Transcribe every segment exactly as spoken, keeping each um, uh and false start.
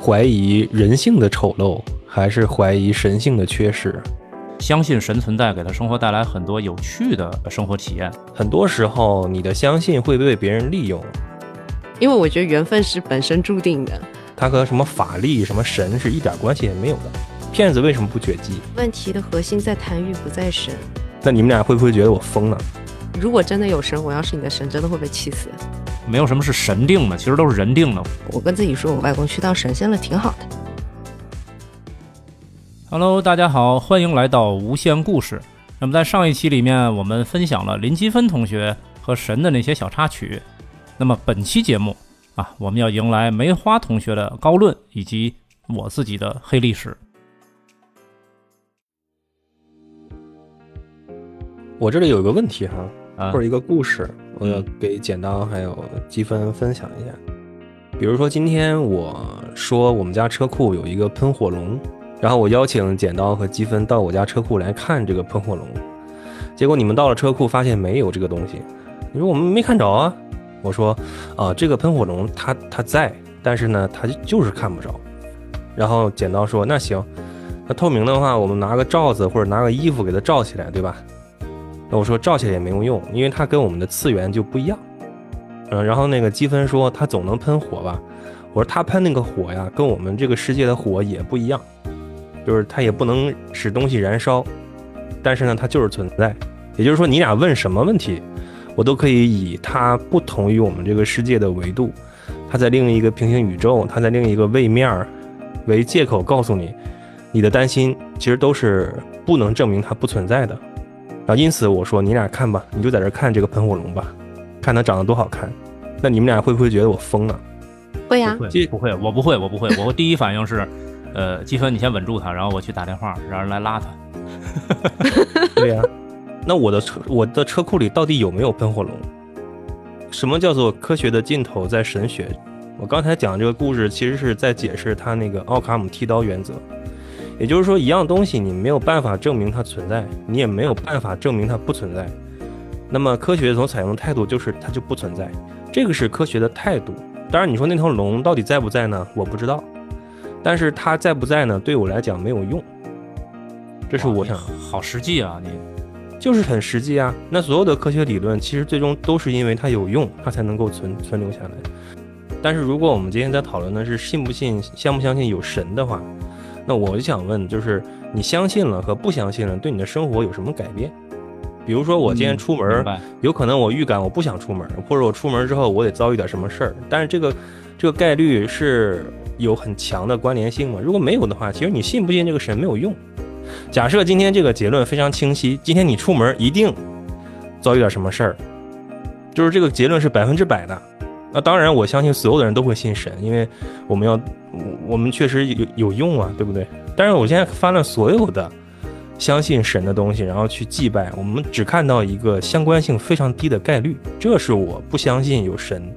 怀疑人性的丑陋，还是怀疑神性的缺失。相信神存在，给他生活带来很多有趣的生活体验。很多时候你的相信会被别人利用，因为我觉得缘分是本身注定的，它和什么法力什么神是一点关系也没有的。骗子为什么不绝迹？问题的核心在贪欲，不在神。那你们俩会不会觉得我疯了？如果真的有神，我要是你的神，真的会被气死。没有什么是神定的，其实都是人定的。我跟自己说，我外公去到神仙了，挺好的。Hello， 大家好，欢迎来到无限故事。那么在上一期里面，我们分享了林基芬同学和神的那些小插曲。那么本期节目啊，我们要迎来梅花同学的高论，以及我自己的黑历史。我这里有一个问题哈，啊、或者一个故事，我要给剪刀还有基芬分享一下。比如说今天我说我们家车库有一个喷火龙。然后我邀请剪刀和积分到我家车库来看这个喷火龙，结果你们到了车库发现没有这个东西。你说我们没看着啊？我说啊，这个喷火龙它它在，但是呢它就是看不着。然后剪刀说那行，那透明的话我们拿个罩子或者拿个衣服给它罩起来，对吧？那我说罩起来也没有用，因为它跟我们的次元就不一样。嗯，然后那个积分说它总能喷火吧？我说它喷那个火呀，跟我们这个世界的火也不一样。就是它也不能使东西燃烧，但是呢它就是存在。也就是说你俩问什么问题，我都可以以它不同于我们这个世界的维度，它在另一个平行宇宙，它在另一个位面为借口告诉你，你的担心其实都是不能证明它不存在的。然后因此我说你俩看吧，你就在这看这个喷火龙吧，看它长得多好看。那你们俩会不会觉得我疯了？会呀、啊、不会，我不会，我不会，我第一反应是呃，积分，你先稳住他，然后我去打电话，让人来拉他。对呀、啊，那我的车，我的车库里到底有没有喷火龙？什么叫做科学的尽头在神学？我刚才讲这个故事，其实是在解释他那个奥卡姆剃刀原则。也就是说，一样东西你没有办法证明它存在，你也没有办法证明它不存在。那么科学所采用的态度就是它就不存在，这个是科学的态度。当然，你说那条龙到底在不在呢？我不知道。但是他在不在呢？对我来讲没有用，这是我想。好实际啊，你就是很实际啊。那所有的科学理论其实最终都是因为它有用，它才能够存存留下来。但是如果我们今天在讨论的是信不信、相不相信有神的话，那我就想问，就是你相信了和不相信了，对你的生活有什么改变？比如说我今天出门，嗯、有可能我预感我不想出门，或者我出门之后我得遭遇点什么事儿，但是这个这个概率是。有很强的关联性吗？如果没有的话，其实你信不信这个神没有用。假设今天这个结论非常清晰，今天你出门一定遭遇点什么事儿，就是这个结论是百分之百的。那当然，我相信所有的人都会信神，因为我们要，我们确实有有用啊，对不对？但是我现在翻了所有的相信神的东西，然后去祭拜，我们只看到一个相关性非常低的概率，这是我不相信有神。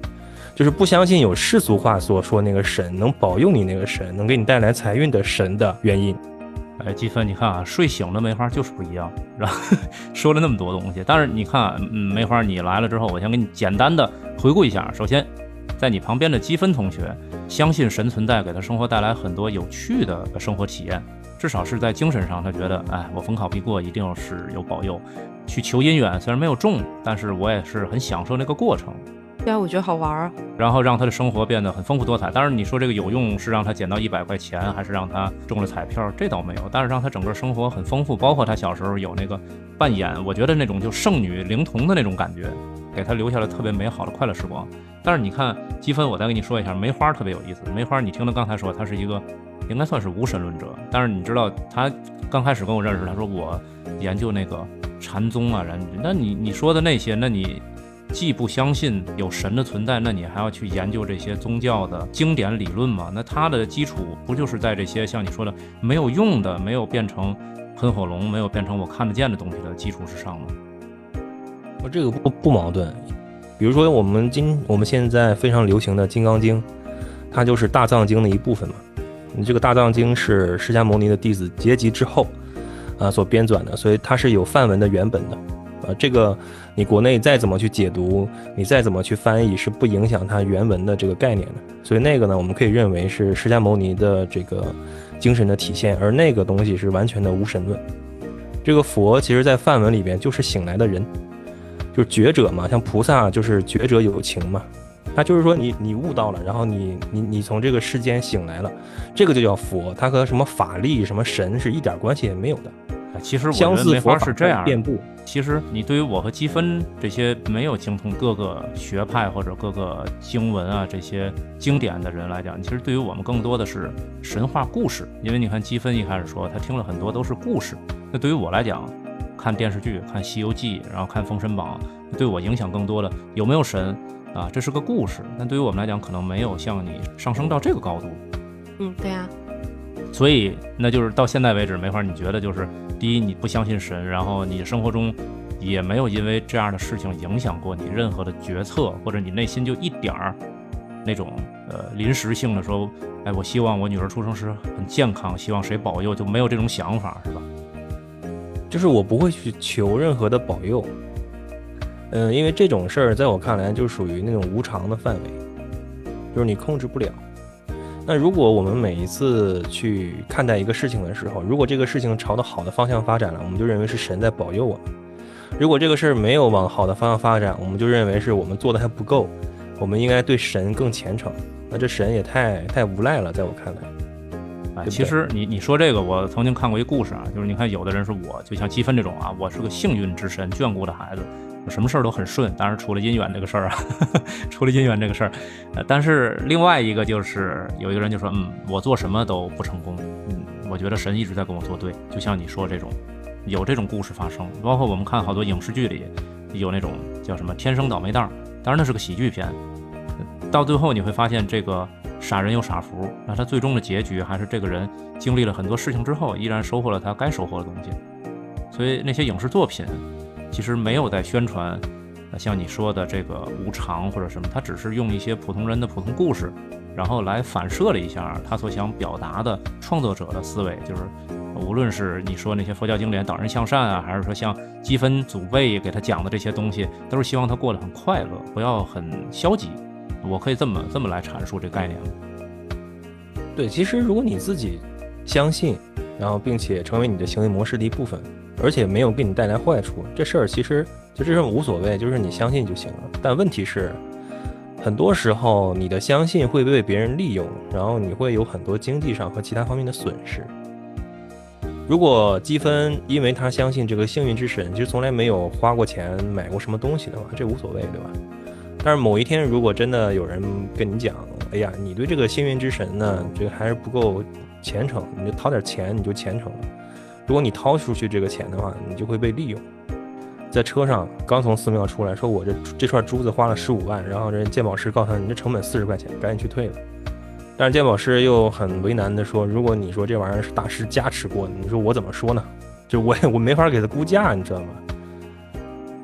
就是不相信有世俗化所说那个神能保佑你，那个神能给你带来财运的神的原因。哎，积分，你看啊，睡醒的梅花就是不一样。然后说了那么多东西，但是你看、啊嗯、梅花，你来了之后，我先给你简单的回顾一下。首先，在你旁边的积分同学，相信神存在，给他生活带来很多有趣的生活体验，至少是在精神上，他觉得，哎，我逢考必过，一定是有保佑。去求姻缘，虽然没有中，但是我也是很享受那个过程。对啊，我觉得好玩啊，然后让他的生活变得很丰富多彩。当然你说这个有用是让他捡到一百块钱，还是让他中了彩票，这倒没有，但是让他整个生活很丰富，包括他小时候有那个扮演，我觉得那种就圣女灵童的那种感觉，给他留下了特别美好的快乐时光。但是你看积分，我再跟你说一下，梅花特别有意思。梅花你听他刚才说他是一个应该算是无神论者，但是你知道他刚开始跟我认识，他说我研究那个禅宗啊，那你你说的那些，那你既不相信有神的存在，那你还要去研究这些宗教的经典理论吗？那它的基础不就是在这些像你说的没有用的，没有变成喷火龙，没有变成我看得见的东西的基础之上吗？我这个不不矛盾。比如说我们今我们现在非常流行的《金刚经》，它就是大藏经的一部分嘛。你这个大藏经是释迦牟尼的弟子结集之后啊所编纂的，所以它是有梵文的原本的啊。这个你国内再怎么去解读，你再怎么去翻译，是不影响它原文的这个概念的。所以那个呢，我们可以认为是释迦牟尼的这个精神的体现，而那个东西是完全的无神论。这个佛其实在梵文里边就是醒来的人，就是觉者嘛，像菩萨就是觉者有情嘛，他就是说你你悟到了，然后你你你从这个世间醒来了，这个就叫佛，它和什么法力什么神是一点关系也没有的。其实我觉得梅花是这样，其实你对于我和积分这些没有精通各个学派或者各个经文啊这些经典的人来讲，其实对于我们更多的是神话故事。因为你看积分一开始说他听了很多都是故事，那对于我来讲，看电视剧、看《西游记》，然后看《封神榜》，对我影响更多的有没有神啊？这是个故事，但对于我们来讲，可能没有像你上升到这个高度。嗯，对啊。所以，那就是到现在为止，梅花，你觉得就是第一，你不相信神，然后你生活中也没有因为这样的事情影响过你任何的决策，或者你内心就一点儿那种呃临时性的说，哎，我希望我女儿出生时很健康，希望谁保佑，就没有这种想法，是吧？就是我不会去求任何的保佑，嗯、呃，因为这种事儿在我看来就属于那种无常的范围，就是你控制不了。那如果我们每一次去看待一个事情的时候，如果这个事情朝着好的方向发展了，我们就认为是神在保佑我们；如果这个事儿没有往好的方向发展，我们就认为是我们做的还不够，我们应该对神更虔诚。那这神也太太无赖了，在我看来。哎，其实你你说这个，我曾经看过一故事啊，就是你看有的人是我，就像积分这种啊，我是个幸运之神眷顾的孩子，什么事儿都很顺，当然除了姻缘这个事儿啊，呵呵除了姻缘这个事儿、呃，但是另外一个就是有一个人就说，嗯，我做什么都不成功，嗯，我觉得神一直在跟我作对，就像你说这种，有这种故事发生，包括我们看好多影视剧里有那种叫什么天生倒霉蛋，当然那是个喜剧片，到最后你会发现这个。傻人有傻福，那他最终的结局还是这个人经历了很多事情之后，依然收获了他该收获的东西。所以那些影视作品其实没有在宣传像你说的这个无常或者什么，他只是用一些普通人的普通故事，然后来反射了一下他所想表达的创作者的思维，就是无论是你说那些佛教经典导人向善啊，还是说像积分祖辈给他讲的这些东西，都是希望他过得很快乐，不要很消极。我可以这么这么来阐述这概念。对，其实如果你自己相信，然后并且成为你的行为模式的一部分，而且没有给你带来坏处，这事儿其实就这事儿无所谓，就是你相信就行了。但问题是，很多时候你的相信会被别人利用，然后你会有很多经济上和其他方面的损失。如果积分因为他相信这个幸运之神，其实从来没有花过钱买过什么东西的话，这无所谓，对吧？但是某一天，如果真的有人跟你讲，哎呀，你对这个幸运之神呢，这个还是不够虔诚，你就掏点钱，你就虔诚了。如果你掏出去这个钱的话，你就会被利用。在车上刚从寺庙出来，说我这这串珠子花了十五万，然后这鉴宝师告诉他，你这成本四十块钱，赶紧去退了。但是鉴宝师又很为难的说，如果你说这玩意儿是大师加持过的，你说我怎么说呢？就我我没法给他估价，你知道吗？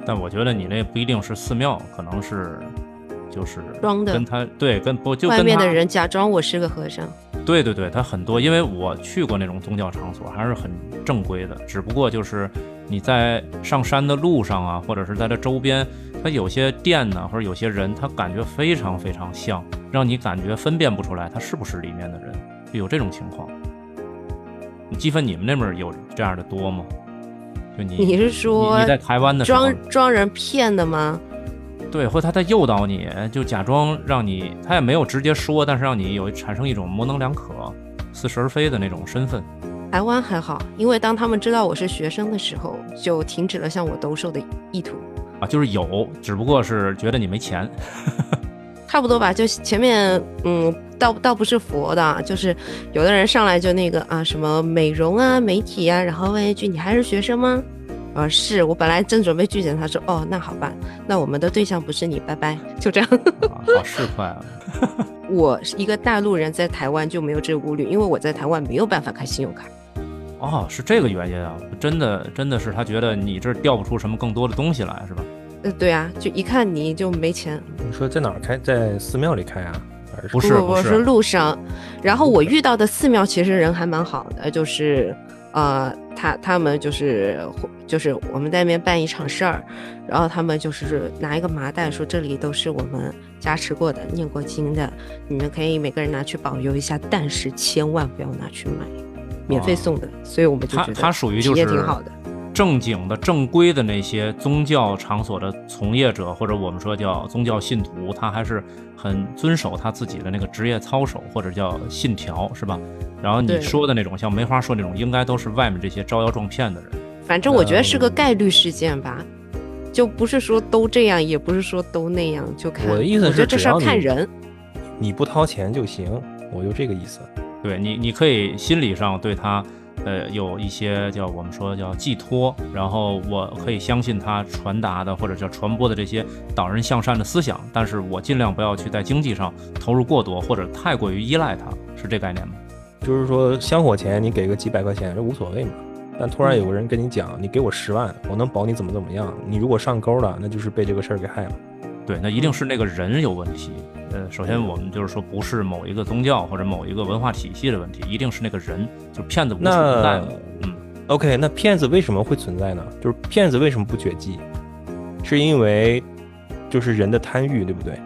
但我觉得你那不一定是寺庙，可能是就是装的，跟他对跟不就跟外面的人假装我是个和尚。对对对，他很多，因为我去过那种宗教场所，还是很正规的。只不过就是你在上山的路上啊，或者是在这周边，他有些店呢，或者有些人，他感觉非常非常像，让你感觉分辨不出来他是不是里面的人，就有这种情况。积分，你们那边有这样的多吗？你, 你是说你在台湾的时候 装, 装人骗的吗？对，或者他在诱导你，就假装让你，他也没有直接说，但是让你有产生一种模棱两可似是而非的那种身份。台湾还好，因为当他们知道我是学生的时候，就停止了向我兜售的意图啊，就是有，只不过是觉得你没钱差不多吧。就前面嗯倒倒不是佛的、啊，就是有的人上来就那个啊，什么美容啊、美体啊，然后问一句：“你还是学生吗？”啊，是我本来正准备拒绝，他说：“哦，那好吧，那我们的对象不是你，拜拜。”就这样，啊、好市侩啊！我一个大陆人在台湾就没有这个顾虑，因为我在台湾没有办法开信用卡。哦，是这个原因啊！真的，真的是他觉得你这调不出什么更多的东西来，是吧？呃，对啊，就一看你就没钱。你说在哪儿开？在寺庙里开啊？不是不是路上，然后我遇到的寺庙其实人还蛮好的，就是呃他他们就是就是我们在那边办一场事儿，然后他们就是拿一个麻袋说这里都是我们加持过的念过经的，你们可以每个人拿去保佑一下，但是千万不要拿去买，免费送的、哦、所以我们就觉得他属于就是挺好的正经的正规的那些宗教场所的从业者，或者我们说叫宗教信徒，他还是很遵守他自己的那个职业操守或者叫信条，是吧？然后你说的那种像梅花说那种应该都是外面这些招摇撞骗的人，反正我觉得是个概率事件吧、嗯、就不是说都这样也不是说都那样，就看我的意思是我觉得这事儿看人，你不掏钱就行，我就这个意思。对，你你可以心理上对他呃，有一些叫我们说叫寄托，然后我可以相信他传达的或者叫传播的这些导人向善的思想，但是我尽量不要去在经济上投入过多或者太过于依赖它，是这概念吗？就是说香火钱你给个几百块钱这无所谓嘛，但突然有个人跟你讲你给我十万我能保你怎么怎么样，你如果上钩了那就是被这个事儿给害了。对，那一定是那个人有问题。呃，首先我们就是说，不是某一个宗教或者某一个文化体系的问题，一定是那个人，就骗子无处不在。嗯 ，OK， 那骗子为什么会存在呢？就是骗子为什么不绝迹，是因为就是人的贪欲，对不对？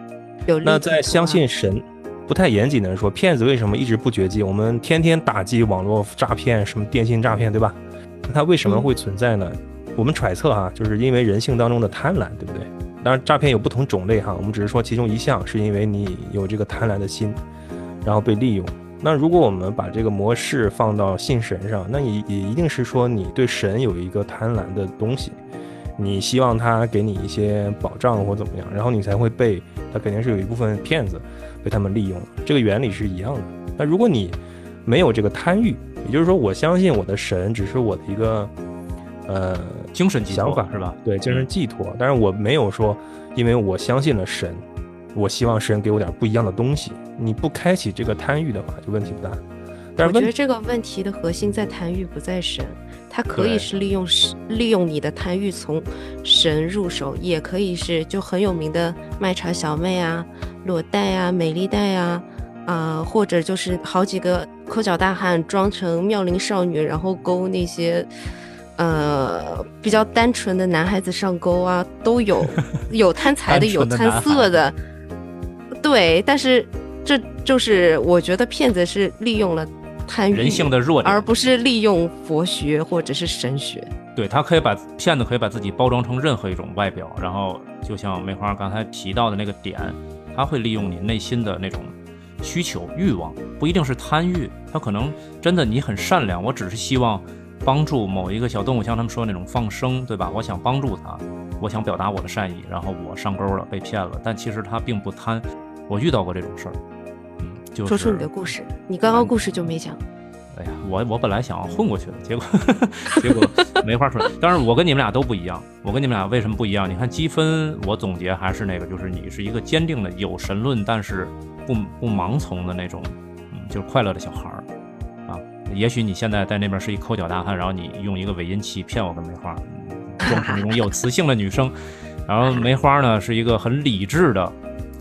有那在相信神不太严谨的人说，骗子为什么一直不绝迹？我们天天打击网络诈骗，什么电信诈骗，对吧？那它为什么会存在呢？嗯、我们揣测哈、啊，就是因为人性当中的贪婪，对不对？当然诈骗有不同种类哈，我们只是说其中一项是因为你有这个贪婪的心然后被利用。那如果我们把这个模式放到信神上，那也也一定是说你对神有一个贪婪的东西，你希望他给你一些保障或怎么样，然后你才会被他，肯定是有一部分骗子被他们利用，这个原理是一样的。那如果你没有这个贪欲，也就是说我相信我的神只是我的一个呃，精神寄托想法是吧？对，精神寄托。但是我没有说，因为我相信了神，我希望神给我点不一样的东西。你不开启这个贪欲的话，就问题不大。但是我觉得这个问题的核心在贪欲，不在神。它可以是利用利用你的贪欲从神入手，也可以是就很有名的卖茶小妹啊、裸贷啊、美丽贷啊。啊、呃，或者就是好几个抠脚大汉装成妙龄少女，然后勾那些呃，比较单纯的男孩子上钩啊，都有，有贪财的，有贪色的，对。但是这就是我觉得骗子是利用了贪欲人性的弱点，而不是利用佛学或者是神学。对，他可以把骗子可以把自己包装成任何一种外表，然后就像梅花刚才提到的那个点，他会利用你内心的那种需求欲望，不一定是贪欲，他可能真的你很善良，我只是希望帮助某一个小动物，像他们说那种放生，对吧？我想帮助他，我想表达我的善意，然后我上钩了，被骗了。但其实他并不贪，我遇到过这种事儿。嗯，就是说出你的故事，你刚刚故事就没讲。哎呀，我我本来想混过去的，结果呵呵结果没话说。当然，我跟你们俩都不一样。我跟你们俩为什么不一样？你看积分，我总结还是那个，就是你是一个坚定的有神论，但是不不盲从的那种，嗯，就是快乐的小孩儿。也许你现在在那边是一抠脚大汉，然后你用一个伪阴气骗我跟梅花，装成一种有磁性的女生，然后梅花呢是一个很理智的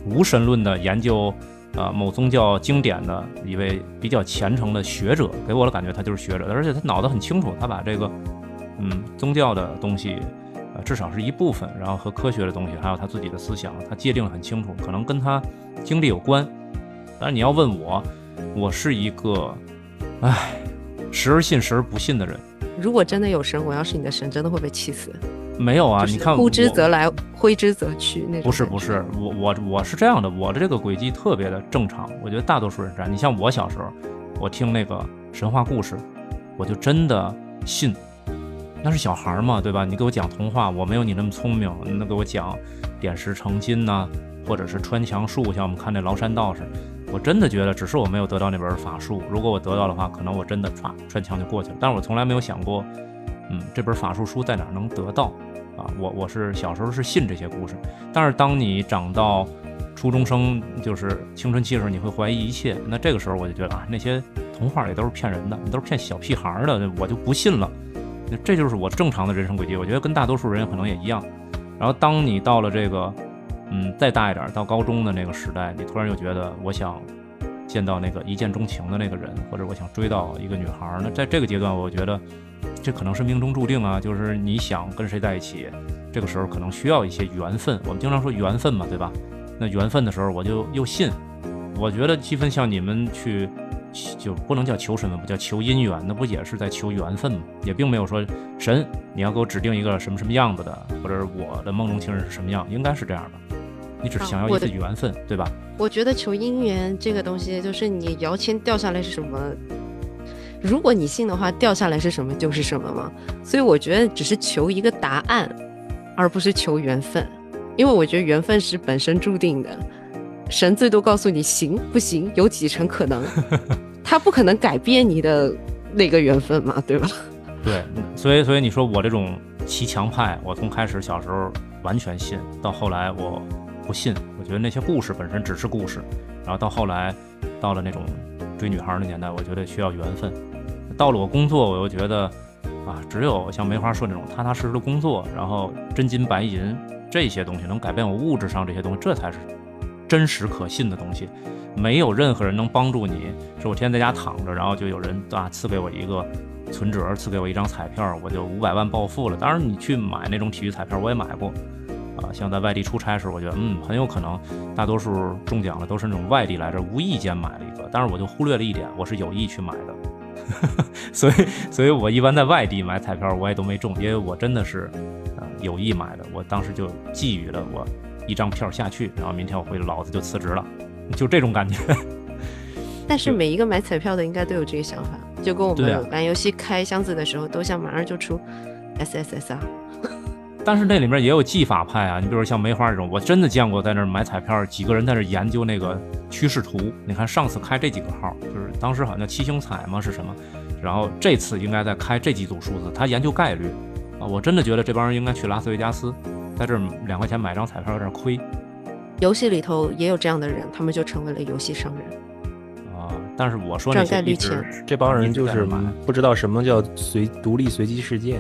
无神论的研究呃某宗教经典的一位比较虔诚的学者，给我的感觉他就是学者，而且他脑子很清楚，他把这个嗯宗教的东西呃至少是一部分，然后和科学的东西还有他自己的思想他界定得很清楚，可能跟他经历有关。但是你要问我，我是一个唉，时而信时而不信的人。如果真的有神，我要是你的神，真的会被气死。没有啊，你看，呼之则来，挥之则去那种。不是不是，我我我是这样的，我的这个轨迹特别的正常。我觉得大多数人是这样。你像我小时候，我听那个神话故事，我就真的信。那是小孩嘛，对吧？你给我讲童话，我没有你那么聪明。那给我讲点石成金呐、啊，或者是穿墙术，像我们看那崂山道士。我真的觉得，只是我没有得到那本法术。如果我得到的话，可能我真的唰穿墙就过去了。但是我从来没有想过，嗯，这本法术书在哪能得到啊？我我是小时候是信这些故事，但是当你长到初中生，就是青春期的时候，你会怀疑一切。那这个时候我就觉得啊，那些童话也都是骗人的，都是骗小屁孩的，我就不信了。那这就是我正常的人生轨迹，我觉得跟大多数人可能也一样。然后当你到了这个。嗯，再大一点，到高中的那个时代，你突然就觉得，我想见到那个一见钟情的那个人，或者我想追到一个女孩。那在这个阶段，我觉得这可能是命中注定啊，就是你想跟谁在一起，这个时候可能需要一些缘分。我们经常说缘分嘛，对吧？那缘分的时候，我就又信。我觉得积分像你们去，就不能叫求神，不叫求姻缘，那不也是在求缘分吗？也并没有说神，你要给我指定一个什么什么样子的，或者我的梦中情人是什么样，应该是这样的。你只是想要一次缘分，对吧？我觉得求姻缘这个东西，就是你摇签掉下来是什么，如果你信的话，掉下来是什么就是什么嘛。所以我觉得只是求一个答案，而不是求缘分，因为我觉得缘分是本身注定的，神最多告诉你行不行，有几成可能，他不可能改变你的那个缘分嘛，对吧？对，所以所以你说我这种骑墙派，我从开始小时候完全信，到后来我不信。我觉得那些故事本身只是故事，然后到后来到了那种追女孩的年代，我觉得需要缘分。到了我工作，我又觉得啊，只有像梅花说那种踏踏实实的工作，然后真金白银这些东西能改变我物质上这些东西，这才是真实可信的东西。没有任何人能帮助你说我天天在家躺着，然后就有人啊赐给我一个存折，赐给我一张彩票，我就五百万暴富了。当然你去买那种体育彩票我也买过啊，像在外地出差时，我觉得嗯很有可能大多数中奖的都是那种外地来这无意间买了一个，但是我就忽略了一点，我是有意去买的，所以所以我一般在外地买彩票我也都没中，因为我真的是呃有意买的。我当时就寄予了我一张票下去，然后明天我回去老子就辞职了，就这种感觉。但是每一个买彩票的应该都有这个想法，就跟我们玩游戏开箱子的时候都想马上就出 S S S R。但是那里面也有技法派啊，你比如像梅花这种，我真的见过在那儿买彩票，几个人在那儿研究那个趋势图。你看上次开这几个号，就是当时好像叫七星彩嘛是什么，然后这次应该再开这几组数字，他研究概率啊。我真的觉得这帮人应该去拉斯维加斯，在这儿两块钱买张彩票有点亏。游戏里头也有这样的人，他们就成为了游戏商人啊。但是我说那些一直这帮人就是不知道什么叫随独立随机事件，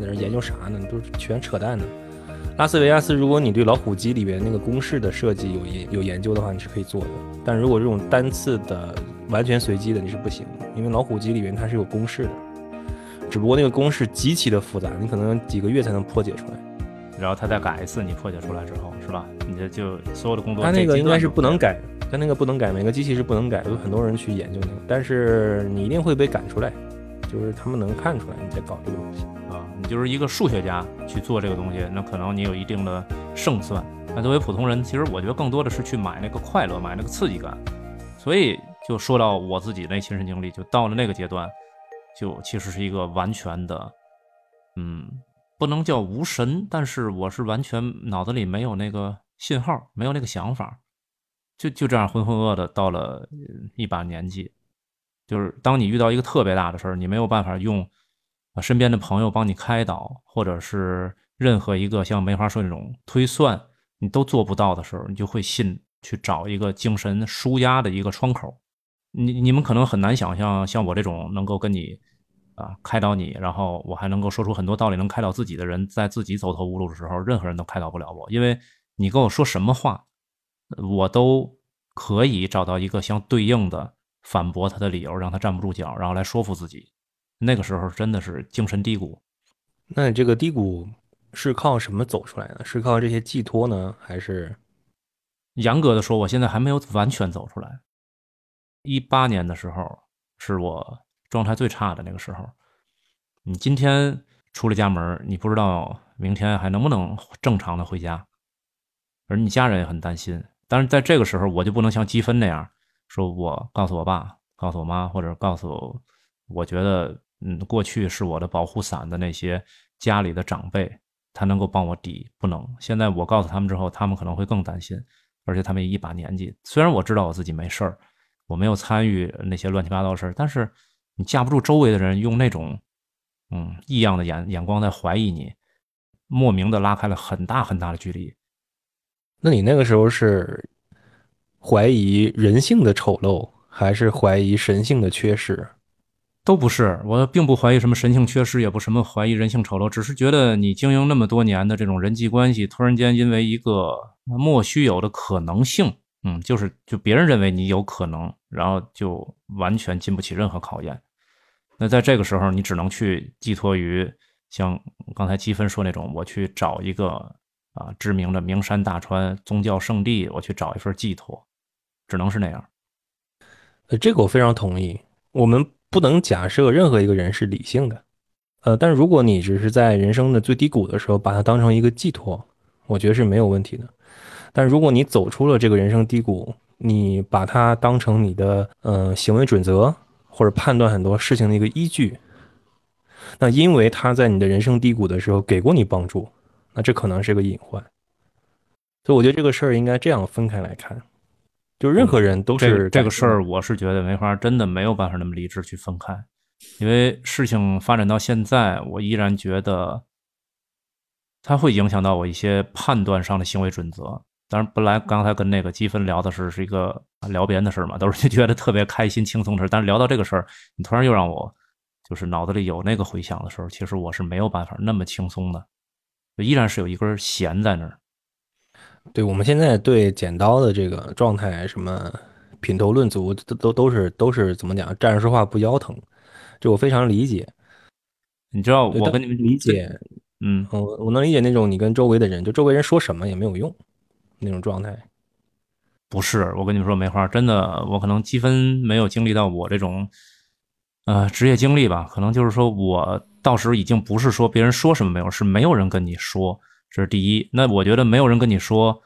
在那研究啥呢？都是全扯淡的。拉斯维加斯，如果你对老虎机里边那个公式的设计有研有研究的话，你是可以做的。但如果这种单次的完全随机的，你是不行的，因为老虎机里边它是有公式的，只不过那个公式极其的复杂，你可能几个月才能破解出来。然后他再改一次，你破解出来之后，是吧？你这就所有的工作。他那个应该是不能改，他那个不能改，每个机器是不能改，有很多人去研究那个，但是你一定会被赶出来，就是他们能看出来你在搞这个东西。你就是一个数学家去做这个东西，那可能你有一定的胜算。那作为普通人，其实我觉得更多的是去买那个快乐，买那个刺激感。所以就说到我自己那亲身经历，就到了那个阶段，就其实是一个完全的，嗯，不能叫无神，但是我是完全脑子里没有那个信号，没有那个想法，就就这样浑浑噩的到了一把年纪。就是当你遇到一个特别大的事儿，你没有办法用身边的朋友帮你开导，或者是任何一个像梅花说那种推算你都做不到的时候，你就会信去找一个精神舒压的一个窗口。你你们可能很难想象，像我这种能够跟你啊开导你，然后我还能够说出很多道理能开导自己的人，在自己走投无路的时候，任何人都开导不了我。因为你跟我说什么话，我都可以找到一个相对应的反驳他的理由，让他站不住脚，然后来说服自己。那个时候真的是精神低谷。那这个低谷是靠什么走出来的？是靠这些寄托呢，还是？严格的说，我现在还没有完全走出来。一八年的时候是我状态最差的那个时候。你今天出了家门，你不知道明天还能不能正常的回家，而你家人也很担心。但是在这个时候，我就不能像积分那样，说我告诉我爸，告诉我妈，或者告诉我觉得。嗯，过去是我的保护伞的那些家里的长辈，他能够帮我抵，不能。现在我告诉他们之后，他们可能会更担心，而且他们一把年纪。虽然我知道我自己没事儿，我没有参与那些乱七八糟的事儿，但是你架不住周围的人用那种嗯异样的眼眼光在怀疑你，莫名的拉开了很大很大的距离。那你那个时候是怀疑人性的丑陋，还是怀疑神性的缺失？都不是，我并不怀疑什么神性缺失，也不什么怀疑人性丑陋，只是觉得你经营那么多年的这种人际关系，突然间因为一个莫须有的可能性，嗯，就是就别人认为你有可能然后就完全经不起任何考验。那在这个时候你只能去寄托于像刚才积分说那种，我去找一个啊知名的名山大川宗教圣地，我去找一份寄托，只能是那样。呃，这个我非常同意，我们不能假设任何一个人是理性的。呃，但如果你只是在人生的最低谷的时候把它当成一个寄托，我觉得是没有问题的。但如果你走出了这个人生低谷，你把它当成你的呃行为准则或者判断很多事情的一个依据，那因为它在你的人生低谷的时候给过你帮助，那这可能是个隐患。所以我觉得这个事儿应该这样分开来看，就任何人都是、嗯、这个、这个事儿我是觉得没法，真的没有办法那么理智去分开。因为事情发展到现在，我依然觉得它会影响到我一些判断上的行为准则。当然本来刚才跟那个积分聊的是是一个聊别人的事嘛，都是觉得特别开心轻松的事，但是聊到这个事儿，你突然又让我就是脑子里有那个回想的时候，其实我是没有办法那么轻松的，依然是有一根弦在那儿。对，我们现在对剪刀的这个状态什么品头论足都都是都是怎么讲，站着话不腰疼，这我非常理解。你知道我跟你们理解，嗯，我我能理解那种你跟周围的人，就周围人说什么也没有用那种状态。不是，我跟你们说没话，真的，我可能积分没有经历到我这种呃职业经历吧，可能就是说我到时已经不是说别人说什么没有，是没有人跟你说，这是第一。那我觉得没有人跟你说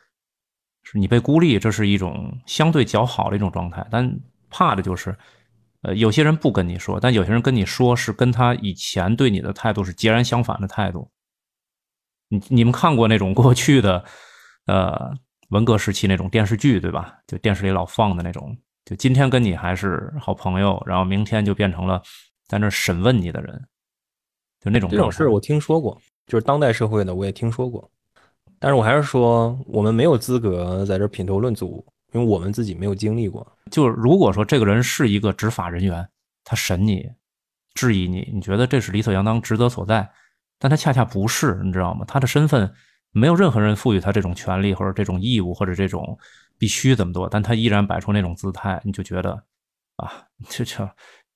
是你被孤立，这是一种相对较好的一种状态，但怕的就是呃，有些人不跟你说，但有些人跟你说是跟他以前对你的态度是截然相反的态度。你你们看过那种过去的呃文革时期那种电视剧对吧，就电视里老放的那种，就今天跟你还是好朋友，然后明天就变成了在那审问你的人，就那种这种事我听说过，就是当代社会的我也听说过。但是我还是说我们没有资格在这品头论足，因为我们自己没有经历过。就如果说这个人是一个执法人员，他审你质疑你，你觉得这是理所应当职责所在，但他恰恰不是，你知道吗？他的身份没有任何人赋予他这种权利或者这种义务或者这种必须这么多，但他依然摆出那种姿态，你就觉得啊，这这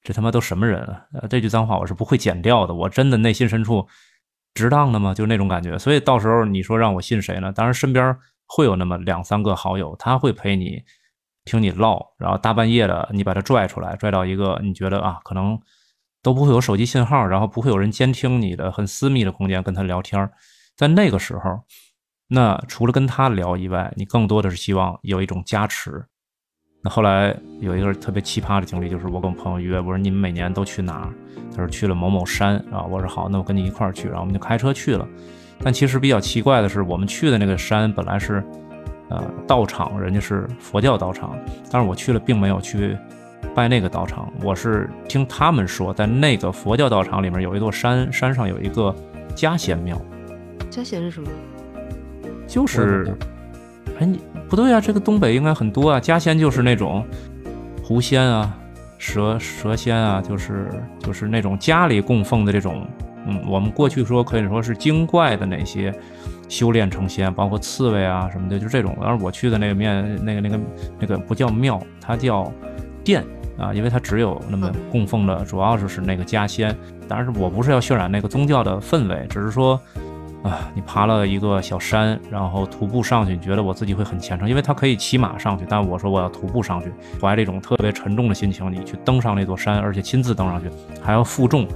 这他妈都什么人啊、呃、这句脏话我是不会剪掉的，我真的内心深处值当的吗？就是那种感觉。所以到时候你说让我信谁呢？当然身边会有那么两三个好友，他会陪你听你唠，然后大半夜的你把他拽出来，拽到一个你觉得啊可能都不会有手机信号，然后不会有人监听你的很私密的空间跟他聊天。在那个时候，那除了跟他聊以外，你更多的是希望有一种加持。那后来有一个特别奇葩的经历，就是我跟我朋友约，我说你们每年都去哪？他说去了某某山啊，我说好，那我跟你一块儿去，然后我们就开车去了。但其实比较奇怪的是，我们去的那个山本来是呃道场，人家是佛教道场，但是我去了并没有去拜那个道场，我是听他们说在那个佛教道场里面有一座山，山上有一个嘉贤庙。嘉贤是什么？就是哎，你不对啊，这个东北应该很多啊，嘉贤就是那种狐仙啊蛇蛇仙啊，就是就是那种家里供奉的这种嗯，我们过去说可以说是精怪的那些修炼成仙，包括刺猬啊什么的，就这种。而我去的那个面那个那个那个不叫庙，它叫殿啊，因为它只有那么供奉的，主要就是那个家仙。当然是我不是要渲染那个宗教的氛围，只是说啊，你爬了一个小山，然后徒步上去，你觉得我自己会很虔诚，因为它可以骑马上去，但我说我要徒步上去，怀着一种特别沉重的心情，你去登上那座山，而且亲自登上去，还要负重。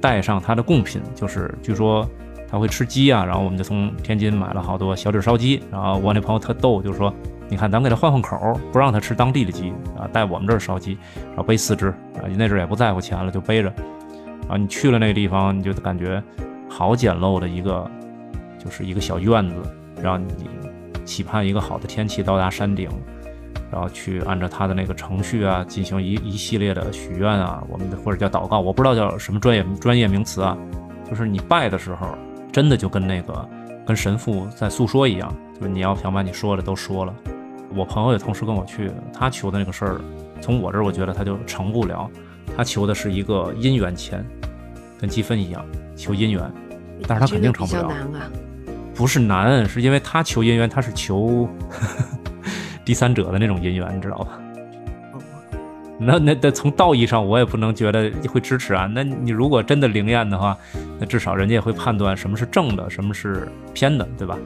带上他的贡品，就是据说他会吃鸡啊，然后我们就从天津买了好多小底烧鸡，然后我那朋友特逗，就说你看咱们给他换换口，不让他吃当地的鸡啊，带我们这儿烧鸡，然后背四只啊，那阵儿也不在乎钱了，就背着啊。你去了那个地方，你就感觉好简陋的一个就是一个小院子，让你期盼一个好的天气到达山顶，然后去按照他的那个程序啊，进行一一系列的许愿啊，我们或者叫祷告，我不知道叫什么专业专业名词啊。就是你拜的时候，真的就跟那个跟神父在诉说一样，就是你要想把你说的都说了。我朋友也同时跟我去，他求的那个事儿，从我这儿我觉得他就成不了，他求的是一个姻缘签，跟积分一样求姻缘，但是他肯定成不了。比较难啊？不是难，是因为他求姻缘，他是求。呵呵第三者的那种姻缘，你知道吧？那那那从道义上我也不能觉得会支持啊。那你如果真的灵验的话，那至少人家也会判断什么是正的，什么是偏的，对吧？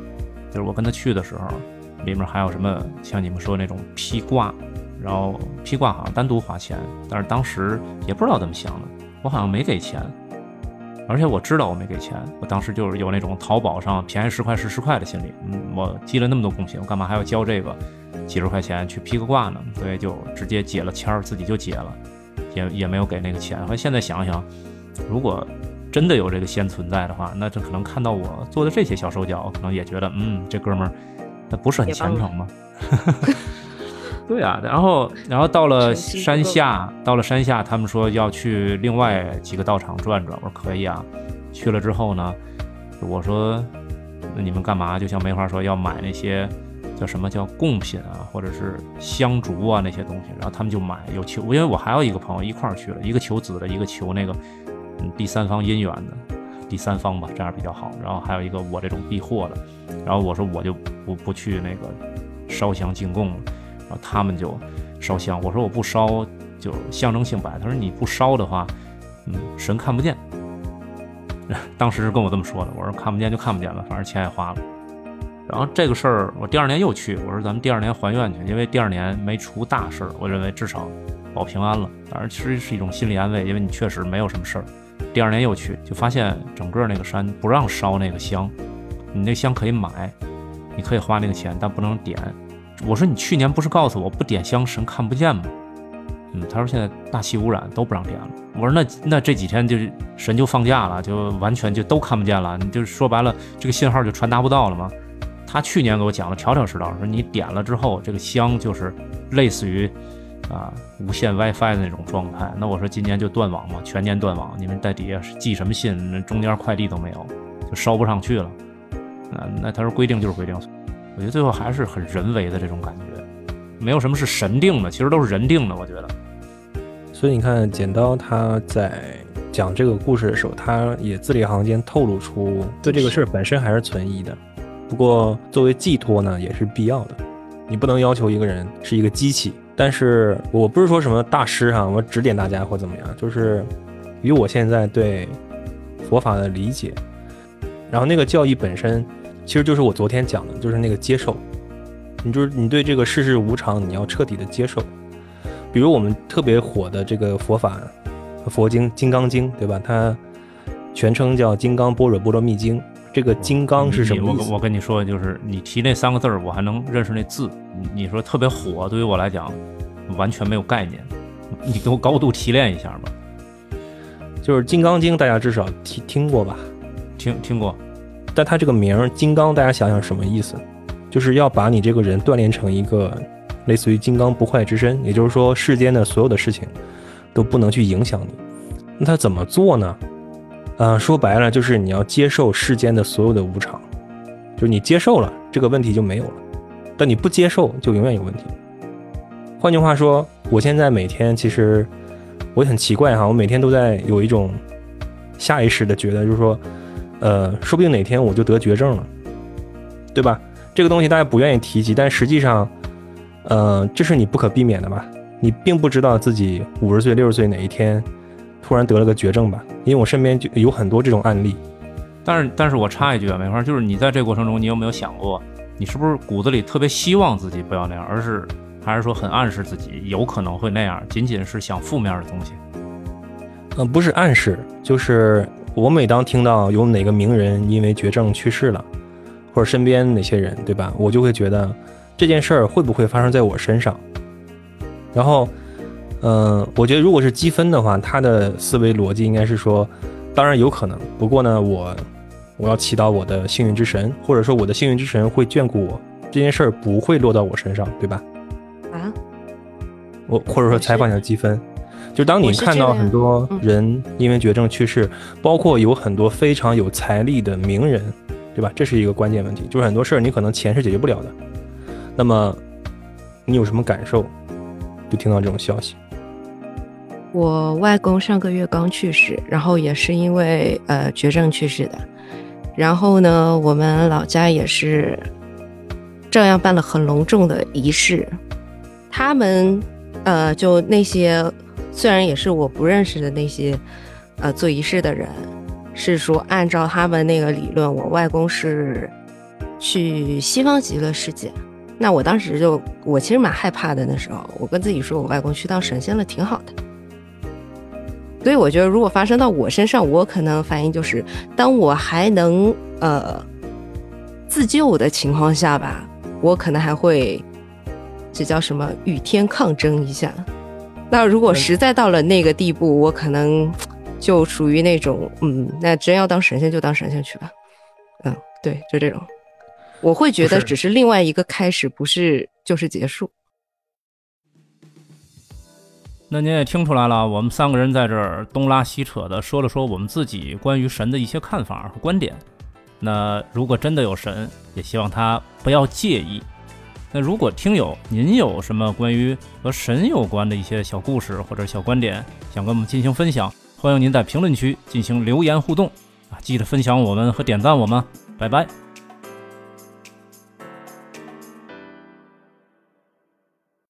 就是我跟他去的时候，里面还有什么像你们说那种披挂，然后披挂好像单独花钱，但是当时也不知道怎么想的，我好像没给钱，而且我知道我没给钱，我当时就是有那种淘宝上便宜十块是十块的心理，嗯，我积了那么多贡献，我干嘛还要交这个几十块钱去披个挂呢？所以就直接解了签儿，自己就解了，也也没有给那个钱。后现在想想，如果真的有这个仙存在的话，那这可能看到我做的这些小手脚，可能也觉得，嗯，这哥们儿那不是很虔诚吗？对啊，然后然后到了山下，到了山下，他们说要去另外几个道场转转，我说可以啊。去了之后呢，我说那你们干嘛？就像梅花说要买那些叫什么叫贡品啊，或者是香烛啊那些东西，然后他们就买有求，因为我还有一个朋友一块儿去了，一个求子的，一个求那个嗯第三方姻缘的，第三方吧，这样比较好。然后还有一个我这种避祸的，然后我说我就不不去那个烧香进贡了。然后他们就烧香，我说我不烧就象征性摆，他说你不烧的话，嗯，神看不见。当时是跟我这么说的，我说看不见就看不见吧，反正钱也花了。然后这个事儿我第二年又去，我说咱们第二年还愿去，因为第二年没出大事，我认为至少保平安了。当然其实是一种心理安慰，因为你确实没有什么事儿。第二年又去，就发现整个那个山不让烧那个香，你那香可以买，你可以花那个钱，但不能点。我说你去年不是告诉我不点香神看不见吗？嗯，他说现在大气污染都不让点了。我说那那这几天就神就放假了，就完全就都看不见了，你就说白了这个信号就传达不到了吗？他去年给我讲了条条是道，说你点了之后这个香就是类似于啊无线 WiFi 的那种状态。那我说今年就断网嘛，全年断网，你们在底下寄什么信，中间快递都没有，就烧不上去了。啊，那他说规定就是规定。我觉得最后还是很人为的这种感觉，没有什么是神定的，其实都是人定的，我觉得。所以你看剪刀他在讲这个故事的时候，他也字里行间透露出对这个事本身还是存疑的，不过作为寄托呢也是必要的。你不能要求一个人是一个机器，但是我不是说什么大师啊，我指点大家或怎么样，就是与我现在对佛法的理解，然后那个教义本身其实就是我昨天讲的，就是那个接受，你就是你对这个世事无常你要彻底的接受。比如我们特别火的这个佛法佛经《金刚经》，对吧？它全称叫《金刚般若波罗蜜经》。这个金刚是什么意思？我跟你说，就是你提那三个字我还能认识那字，你说特别火，对于我来讲完全没有概念，你给我高度提炼一下吧。就是金刚经大家至少听听过吧？听听过。但它这个名金刚大家想想什么意思，就是要把你这个人锻炼成一个类似于金刚不坏之身，也就是说世间的所有的事情都不能去影响你。那它怎么做呢？呃，说白了就是你要接受世间的所有的无常，就是你接受了这个问题就没有了，但你不接受就永远有问题。换句话说，我现在每天其实我很奇怪哈，我每天都在有一种下意识的觉得，就是说呃，说不定哪天我就得绝症了，对吧？这个东西大家不愿意提及，但实际上呃，这是你不可避免的吧，你并不知道自己五十岁六十岁哪一天突然得了个绝症吧，因为我身边就有很多这种案例。但是，但是我插一句啊，没法，就是你在这个过程中，你有没有想过，你是不是骨子里特别希望自己不要那样，而是还是说很暗示自己有可能会那样，仅仅是想负面的东西？嗯、呃，不是暗示，就是我每当听到有哪个名人因为绝症去世了，或者身边哪些人，对吧？我就会觉得这件事儿会不会发生在我身上？然后。呃，我觉得如果是积分的话，他的思维逻辑应该是说，当然有可能，不过呢，我我要祈祷我的幸运之神，或者说我的幸运之神会眷顾我，这件事儿不会落到我身上，对吧？啊，我或者说采访一下积分，就当你看到很多人因为绝症去世，嗯、包括有很多非常有财力的名人，对吧？这是一个关键问题，就是很多事儿你可能钱是解决不了的，那么你有什么感受？就听到这种消息。我外公上个月刚去世，然后也是因为呃绝症去世的。然后呢，我们老家也是照样办了很隆重的仪式。他们呃，就那些虽然也是我不认识的那些呃做仪式的人，是说按照他们那个理论，我外公是去西方极乐世界。那我当时就我其实蛮害怕的，那时候我跟自己说我外公去当神仙了挺好的。所以我觉得如果发生到我身上，我可能反应就是当我还能呃自救的情况下吧，我可能还会这叫什么与天抗争一下。那如果实在到了那个地步，我可能就属于那种嗯，那真要当神仙就当神仙去吧。嗯，对，就这种。我会觉得只是另外一个开始，不是就是结束。那您也听出来了，我们三个人在这儿东拉西扯的说了说我们自己关于神的一些看法和观点。那如果真的有神，也希望他不要介意。那如果听友您有什么关于和神有关的一些小故事或者小观点想跟我们进行分享，欢迎您在评论区进行留言互动啊！记得分享我们和点赞我们，拜拜。